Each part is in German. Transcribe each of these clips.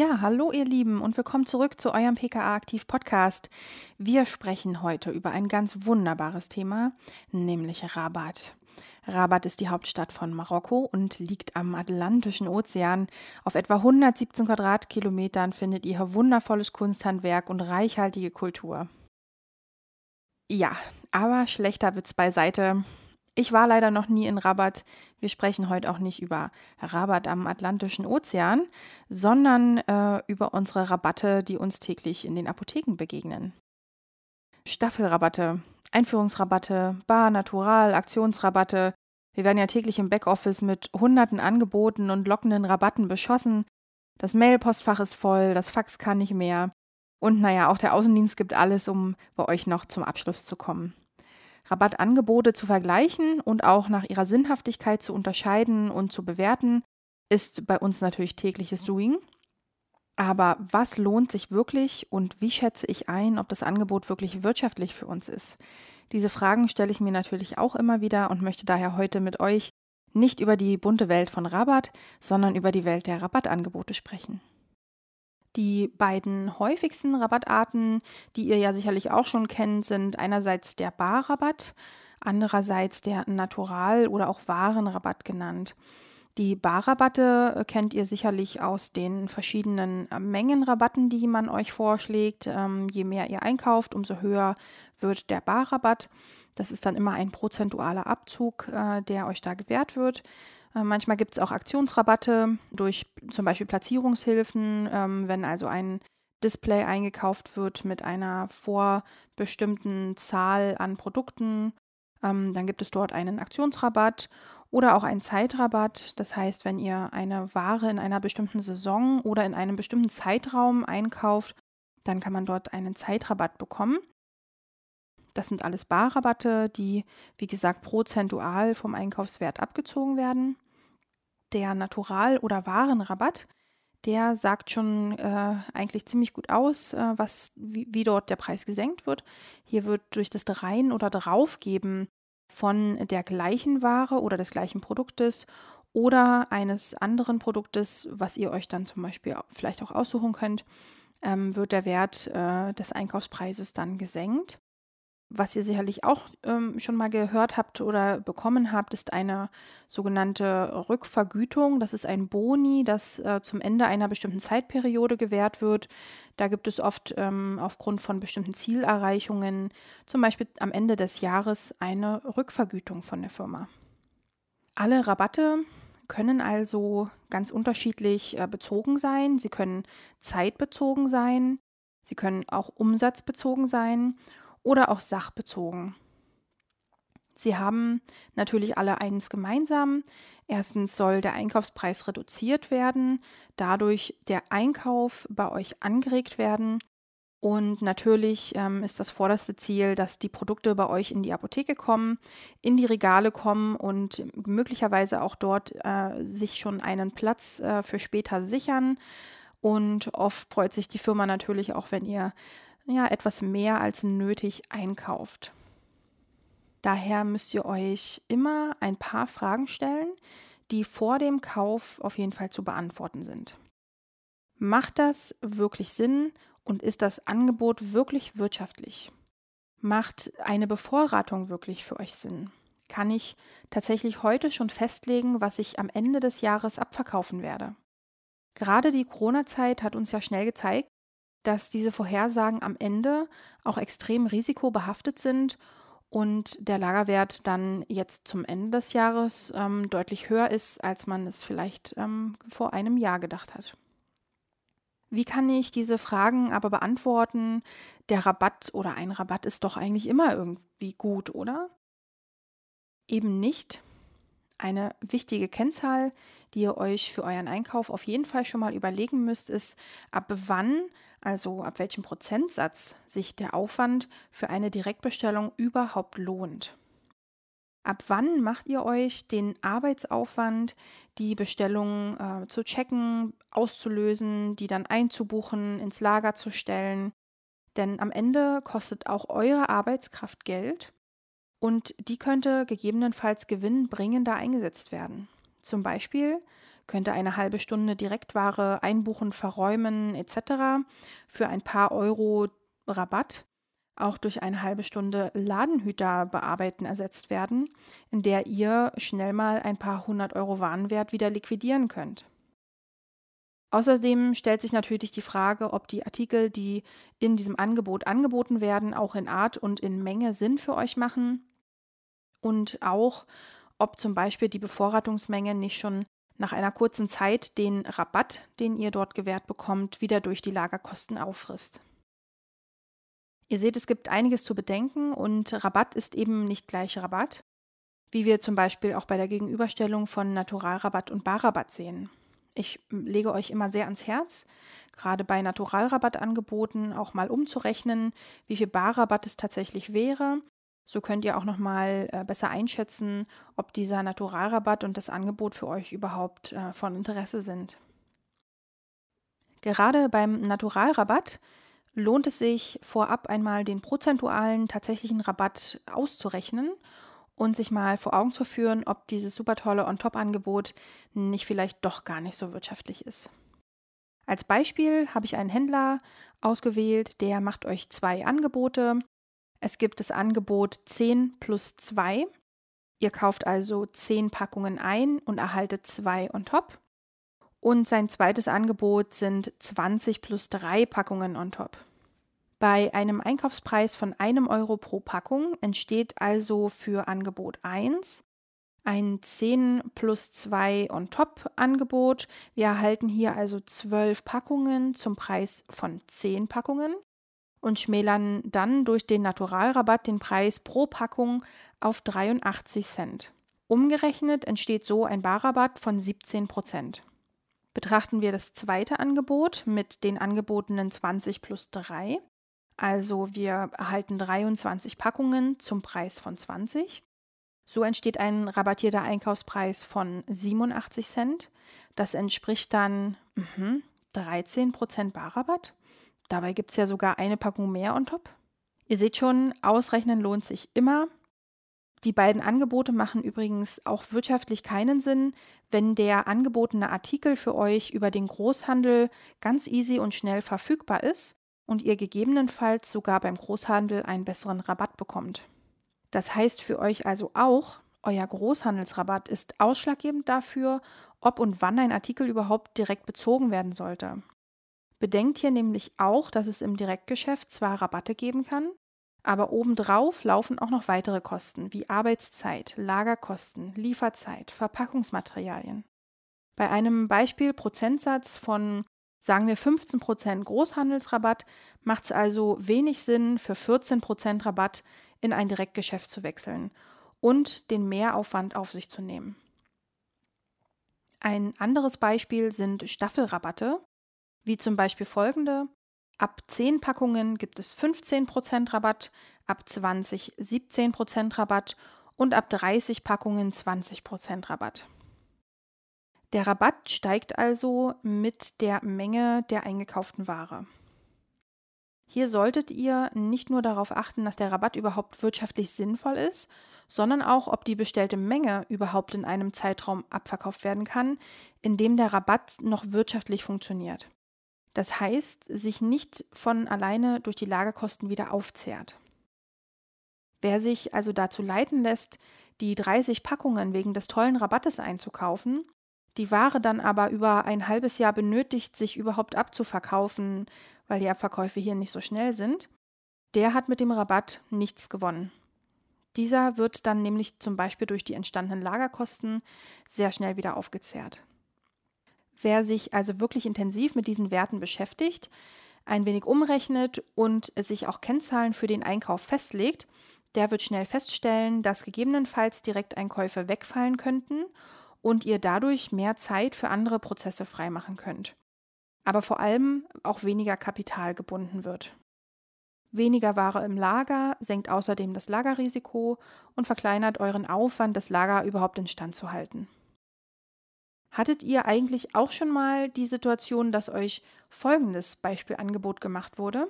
Ja, hallo ihr Lieben und willkommen zurück zu eurem PKA-Aktiv-Podcast. Wir sprechen heute über ein ganz wunderbares Thema, nämlich Rabat. Rabat ist die Hauptstadt von Marokko und liegt am Atlantischen Ozean. Auf etwa 117 Quadratkilometern findet ihr hier wundervolles Kunsthandwerk und reichhaltige Kultur. Ja, aber schlechter Witz beiseite. Ich war leider noch nie in Rabat. Wir sprechen heute auch nicht über Rabat am Atlantischen Ozean, sondern über unsere Rabatte, die uns täglich in den Apotheken begegnen. Staffelrabatte, Einführungsrabatte, Bar, Natural, Aktionsrabatte. Wir werden ja täglich im Backoffice mit hunderten Angeboten und lockenden Rabatten beschossen. Das Mailpostfach ist voll, das Fax kann nicht mehr. Und auch der Außendienst gibt alles, um bei euch noch zum Abschluss zu kommen. Rabattangebote zu vergleichen und auch nach ihrer Sinnhaftigkeit zu unterscheiden und zu bewerten, ist bei uns natürlich tägliches Doing. Aber was lohnt sich wirklich und wie schätze ich ein, ob das Angebot wirklich wirtschaftlich für uns ist? Diese Fragen stelle ich mir natürlich auch immer wieder und möchte daher heute mit euch nicht über die bunte Welt von Rabatt, sondern über die Welt der Rabattangebote sprechen. Die beiden häufigsten Rabattarten, die ihr ja sicherlich auch schon kennt, sind einerseits der Barrabatt, andererseits der Natural- oder auch Warenrabatt genannt. Die Barrabatte kennt ihr sicherlich aus den verschiedenen Mengenrabatten, die man euch vorschlägt. Je mehr ihr einkauft, umso höher wird der Barrabatt. Das ist dann immer ein prozentualer Abzug, der euch da gewährt wird. Manchmal gibt es auch Aktionsrabatte durch zum Beispiel Platzierungshilfen, wenn also ein Display eingekauft wird mit einer vorbestimmten Zahl an Produkten, dann gibt es dort einen Aktionsrabatt oder auch einen Zeitrabatt. Das heißt, wenn ihr eine Ware in einer bestimmten Saison oder in einem bestimmten Zeitraum einkauft, dann kann man dort einen Zeitrabatt bekommen. Das sind alles Barrabatte, die, wie gesagt, prozentual vom Einkaufswert abgezogen werden. Der Natural- oder Warenrabatt, der sagt schon eigentlich ziemlich gut aus, wie dort der Preis gesenkt wird. Hier wird durch das Rein- oder Draufgeben von der gleichen Ware oder des gleichen Produktes oder eines anderen Produktes, was ihr euch dann zum Beispiel vielleicht auch aussuchen könnt, wird der Wert des Einkaufspreises dann gesenkt. Was ihr sicherlich auch schon mal gehört habt oder bekommen habt, ist eine sogenannte Rückvergütung. Das ist ein Boni, das zum Ende einer bestimmten Zeitperiode gewährt wird. Da gibt es oft aufgrund von bestimmten Zielerreichungen, zum Beispiel am Ende des Jahres, eine Rückvergütung von der Firma. Alle Rabatte können also ganz unterschiedlich bezogen sein. Sie können zeitbezogen sein, sie können auch umsatzbezogen sein oder auch sachbezogen. Sie haben natürlich alle eins gemeinsam. Erstens soll der Einkaufspreis reduziert werden, dadurch der Einkauf bei euch angeregt werden. Und natürlich ist das vorderste Ziel, dass die Produkte bei euch in die Apotheke kommen, in die Regale kommen und möglicherweise auch dort sich schon einen Platz für später sichern. Und oft freut sich die Firma natürlich auch, wenn ihr etwas mehr als nötig einkauft. Daher müsst ihr euch immer ein paar Fragen stellen, die vor dem Kauf auf jeden Fall zu beantworten sind. Macht das wirklich Sinn und ist das Angebot wirklich wirtschaftlich? Macht eine Bevorratung wirklich für euch Sinn? Kann ich tatsächlich heute schon festlegen, was ich am Ende des Jahres abverkaufen werde? Gerade die Corona-Zeit hat uns ja schnell gezeigt, dass diese Vorhersagen am Ende auch extrem risikobehaftet sind und der Lagerwert dann jetzt zum Ende des Jahres deutlich höher ist, als man es vielleicht vor einem Jahr gedacht hat. Wie kann ich diese Fragen aber beantworten? Der Rabatt oder ein Rabatt ist doch eigentlich immer irgendwie gut, oder? Eben nicht. Eine wichtige Kennzahl, die ihr euch für euren Einkauf auf jeden Fall schon mal überlegen müsst, ist, ab wann, also ab welchem Prozentsatz sich der Aufwand für eine Direktbestellung überhaupt lohnt. Ab wann macht ihr euch den Arbeitsaufwand, die Bestellung zu checken, auszulösen, die dann einzubuchen, ins Lager zu stellen? Denn am Ende kostet auch eure Arbeitskraft Geld. Und die könnte gegebenenfalls gewinnbringender eingesetzt werden. Zum Beispiel könnte eine halbe Stunde Direktware einbuchen, verräumen etc. für ein paar Euro Rabatt auch durch eine halbe Stunde Ladenhüter bearbeiten ersetzt werden, in der ihr schnell mal ein paar 100 Euro Warenwert wieder liquidieren könnt. Außerdem stellt sich natürlich die Frage, ob die Artikel, die in diesem Angebot angeboten werden, auch in Art und in Menge Sinn für euch machen und auch, ob zum Beispiel die Bevorratungsmenge nicht schon nach einer kurzen Zeit den Rabatt, den ihr dort gewährt bekommt, wieder durch die Lagerkosten auffrisst. Ihr seht, es gibt einiges zu bedenken und Rabatt ist eben nicht gleich Rabatt, wie wir zum Beispiel auch bei der Gegenüberstellung von Naturalrabatt und Barrabatt sehen. Ich lege euch immer sehr ans Herz, gerade bei Naturalrabattangeboten auch mal umzurechnen, wie viel Barrabatt es tatsächlich wäre. So könnt ihr auch nochmal besser einschätzen, ob dieser Naturalrabatt und das Angebot für euch überhaupt von Interesse sind. Gerade beim Naturalrabatt lohnt es sich, vorab einmal den prozentualen tatsächlichen Rabatt auszurechnen und sich mal vor Augen zu führen, ob dieses super tolle On-Top-Angebot nicht vielleicht doch gar nicht so wirtschaftlich ist. Als Beispiel habe ich einen Händler ausgewählt, der macht euch 2 Angebote. Es gibt das Angebot 10 + 2. Ihr kauft also 10 Packungen ein und erhaltet 2 on top. Und sein zweites Angebot sind 20 + 3 Packungen on top. Bei einem Einkaufspreis von 1 Euro pro Packung entsteht also für Angebot 1 ein 10 + 2 On-Top-Angebot. Wir erhalten hier also 12 Packungen zum Preis von 10 Packungen und schmälern dann durch den Naturalrabatt den Preis pro Packung auf 83 Cent. Umgerechnet entsteht so ein Barrabatt von 17%. Betrachten wir das zweite Angebot mit den angebotenen 20 + 3. Also wir erhalten 23 Packungen zum Preis von 20. So entsteht ein rabattierter Einkaufspreis von 87 Cent. Das entspricht dann 13% Barrabatt. Dabei gibt es ja sogar eine Packung mehr on top. Ihr seht schon, ausrechnen lohnt sich immer. Die beiden Angebote machen übrigens auch wirtschaftlich keinen Sinn, wenn der angebotene Artikel für euch über den Großhandel ganz easy und schnell verfügbar ist und ihr gegebenenfalls sogar beim Großhandel einen besseren Rabatt bekommt. Das heißt für euch also auch, euer Großhandelsrabatt ist ausschlaggebend dafür, ob und wann ein Artikel überhaupt direkt bezogen werden sollte. Bedenkt hier nämlich auch, dass es im Direktgeschäft zwar Rabatte geben kann, aber obendrauf laufen auch noch weitere Kosten wie Arbeitszeit, Lagerkosten, Lieferzeit, Verpackungsmaterialien. Bei einem Beispiel-Prozentsatz von sagen wir 15% Großhandelsrabatt, macht es also wenig Sinn, für 14% Rabatt in ein Direktgeschäft zu wechseln und den Mehraufwand auf sich zu nehmen. Ein anderes Beispiel sind Staffelrabatte, wie zum Beispiel folgende: Ab 10 Packungen gibt es 15% Rabatt, ab 20 17% Rabatt und ab 30 Packungen 20% Rabatt. Der Rabatt steigt also mit der Menge der eingekauften Ware. Hier solltet ihr nicht nur darauf achten, dass der Rabatt überhaupt wirtschaftlich sinnvoll ist, sondern auch, ob die bestellte Menge überhaupt in einem Zeitraum abverkauft werden kann, in dem der Rabatt noch wirtschaftlich funktioniert. Das heißt, sich nicht von alleine durch die Lagerkosten wieder aufzehrt. Wer sich also dazu leiten lässt, die 30 Packungen wegen des tollen Rabattes einzukaufen, die Ware dann aber über ein halbes Jahr benötigt, sich überhaupt abzuverkaufen, weil die Abverkäufe hier nicht so schnell sind, der hat mit dem Rabatt nichts gewonnen. Dieser wird dann nämlich zum Beispiel durch die entstandenen Lagerkosten sehr schnell wieder aufgezehrt. Wer sich also wirklich intensiv mit diesen Werten beschäftigt, ein wenig umrechnet und sich auch Kennzahlen für den Einkauf festlegt, der wird schnell feststellen, dass gegebenenfalls Direkteinkäufe wegfallen könnten und ihr dadurch mehr Zeit für andere Prozesse freimachen könnt. Aber vor allem auch weniger Kapital gebunden wird. Weniger Ware im Lager senkt außerdem das Lagerrisiko und verkleinert euren Aufwand, das Lager überhaupt instand zu halten. Hattet ihr eigentlich auch schon mal die Situation, dass euch folgendes Beispielangebot gemacht wurde?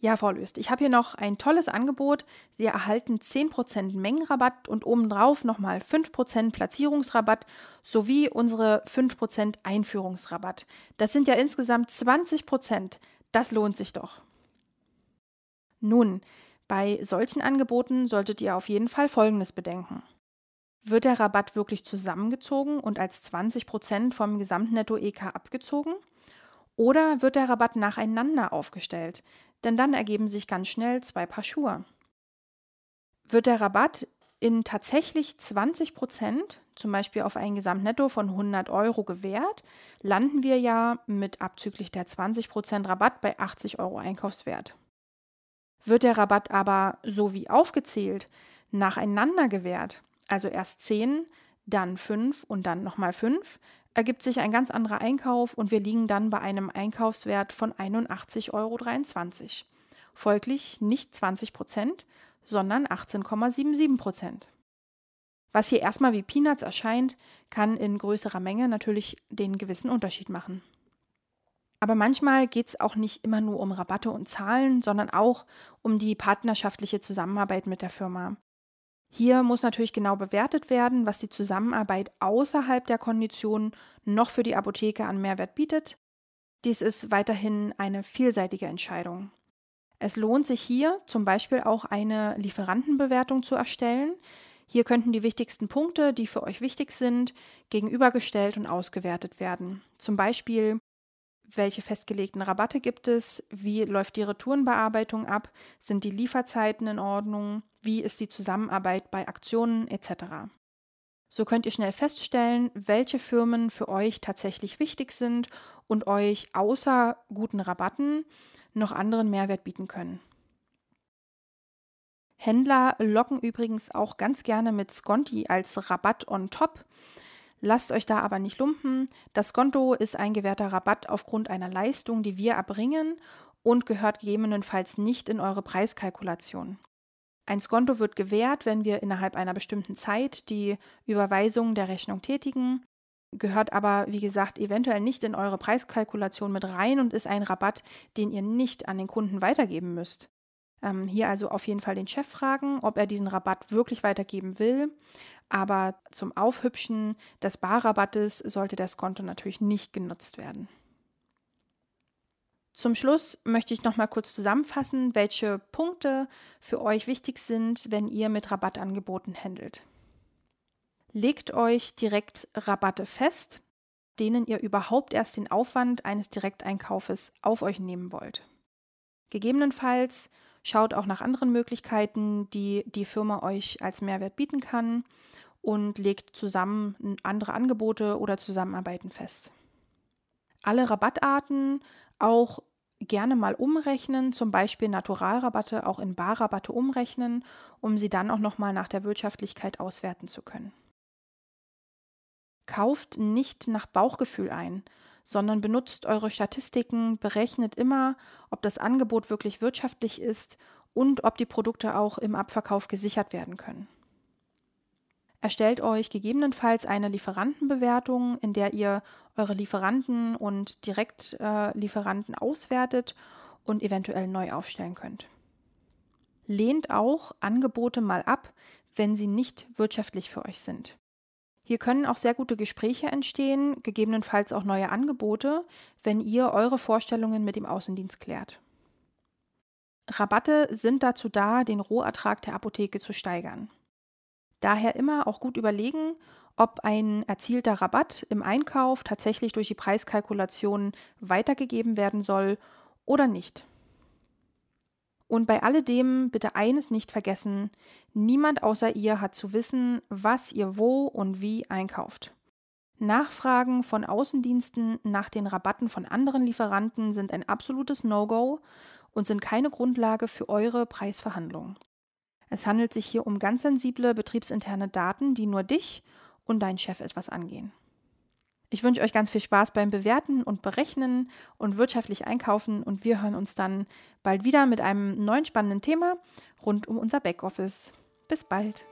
ja vorlöst. Ich habe hier noch ein tolles Angebot. Sie erhalten 10% Mengenrabatt und obendrauf nochmal 5% Platzierungsrabatt sowie unsere 5% Einführungsrabatt. Das sind ja insgesamt 20%. Das lohnt sich doch. Nun, bei solchen Angeboten solltet ihr auf jeden Fall Folgendes bedenken. Wird der Rabatt wirklich zusammengezogen und als 20% vom Gesamtnetto-EK abgezogen? Oder wird der Rabatt nacheinander aufgestellt? Denn dann ergeben sich ganz schnell zwei Paar Schuhe. Wird der Rabatt in tatsächlich 20%, zum Beispiel auf ein Gesamtnetto von 100 Euro gewährt, landen wir ja mit abzüglich der 20% Rabatt bei 80 Euro Einkaufswert. Wird der Rabatt aber, so wie aufgezählt, nacheinander gewährt, also erst 10, dann 5 und dann nochmal 5, ergibt sich ein ganz anderer Einkauf und wir liegen dann bei einem Einkaufswert von 81,23 Euro. Folglich nicht 20%, sondern 18,77%. Was hier erstmal wie Peanuts erscheint, kann in größerer Menge natürlich den gewissen Unterschied machen. Aber manchmal geht es auch nicht immer nur um Rabatte und Zahlen, sondern auch um die partnerschaftliche Zusammenarbeit mit der Firma. Hier muss natürlich genau bewertet werden, was die Zusammenarbeit außerhalb der Konditionen noch für die Apotheke an Mehrwert bietet. Dies ist weiterhin eine vielseitige Entscheidung. Es lohnt sich hier zum Beispiel auch eine Lieferantenbewertung zu erstellen. Hier könnten die wichtigsten Punkte, die für euch wichtig sind, gegenübergestellt und ausgewertet werden. Zum Beispiel: Welche festgelegten Rabatte gibt es? Wie läuft die Retourenbearbeitung ab? Sind die Lieferzeiten in Ordnung? Wie ist die Zusammenarbeit bei Aktionen etc.? So könnt ihr schnell feststellen, welche Firmen für euch tatsächlich wichtig sind und euch außer guten Rabatten noch anderen Mehrwert bieten können. Händler locken übrigens auch ganz gerne mit Sconti als Rabatt on top. Lasst euch da aber nicht lumpen. Das Skonto ist ein gewährter Rabatt aufgrund einer Leistung, die wir erbringen, und gehört gegebenenfalls nicht in eure Preiskalkulation. Ein Skonto wird gewährt, wenn wir innerhalb einer bestimmten Zeit die Überweisung der Rechnung tätigen, gehört aber, wie gesagt, eventuell nicht in eure Preiskalkulation mit rein und ist ein Rabatt, den ihr nicht an den Kunden weitergeben müsst. Hier also auf jeden Fall den Chef fragen, ob er diesen Rabatt wirklich weitergeben will. Aber zum Aufhübschen des Barrabattes sollte das Konto natürlich nicht genutzt werden. Zum Schluss möchte ich nochmal kurz zusammenfassen, welche Punkte für euch wichtig sind, wenn ihr mit Rabattangeboten handelt. Legt euch direkt Rabatte fest, denen ihr überhaupt erst den Aufwand eines Direkteinkaufes auf euch nehmen wollt. Gegebenenfalls schaut auch nach anderen Möglichkeiten, die die Firma euch als Mehrwert bieten kann, und legt zusammen andere Angebote oder Zusammenarbeiten fest. Alle Rabattarten auch gerne mal umrechnen, zum Beispiel Naturalrabatte auch in Barrabatte umrechnen, um sie dann auch nochmal nach der Wirtschaftlichkeit auswerten zu können. Kauft nicht nach Bauchgefühl ein, sondern benutzt eure Statistiken, berechnet immer, ob das Angebot wirklich wirtschaftlich ist und ob die Produkte auch im Abverkauf gesichert werden können. Erstellt euch gegebenenfalls eine Lieferantenbewertung, in der ihr eure Lieferanten und Direktlieferanten auswertet und eventuell neu aufstellen könnt. Lehnt auch Angebote mal ab, wenn sie nicht wirtschaftlich für euch sind. Hier können auch sehr gute Gespräche entstehen, gegebenenfalls auch neue Angebote, wenn ihr eure Vorstellungen mit dem Außendienst klärt. Rabatte sind dazu da, den Rohertrag der Apotheke zu steigern. Daher immer auch gut überlegen, ob ein erzielter Rabatt im Einkauf tatsächlich durch die Preiskalkulation weitergegeben werden soll oder nicht. Und bei alledem bitte eines nicht vergessen: Niemand außer ihr hat zu wissen, was ihr wo und wie einkauft. Nachfragen von Außendiensten nach den Rabatten von anderen Lieferanten sind ein absolutes No-Go und sind keine Grundlage für eure Preisverhandlungen. Es handelt sich hier um ganz sensible betriebsinterne Daten, die nur dich und deinen Chef etwas angehen. Ich wünsche euch ganz viel Spaß beim Bewerten und Berechnen und wirtschaftlich einkaufen, und wir hören uns dann bald wieder mit einem neuen spannenden Thema rund um unser Backoffice. Bis bald!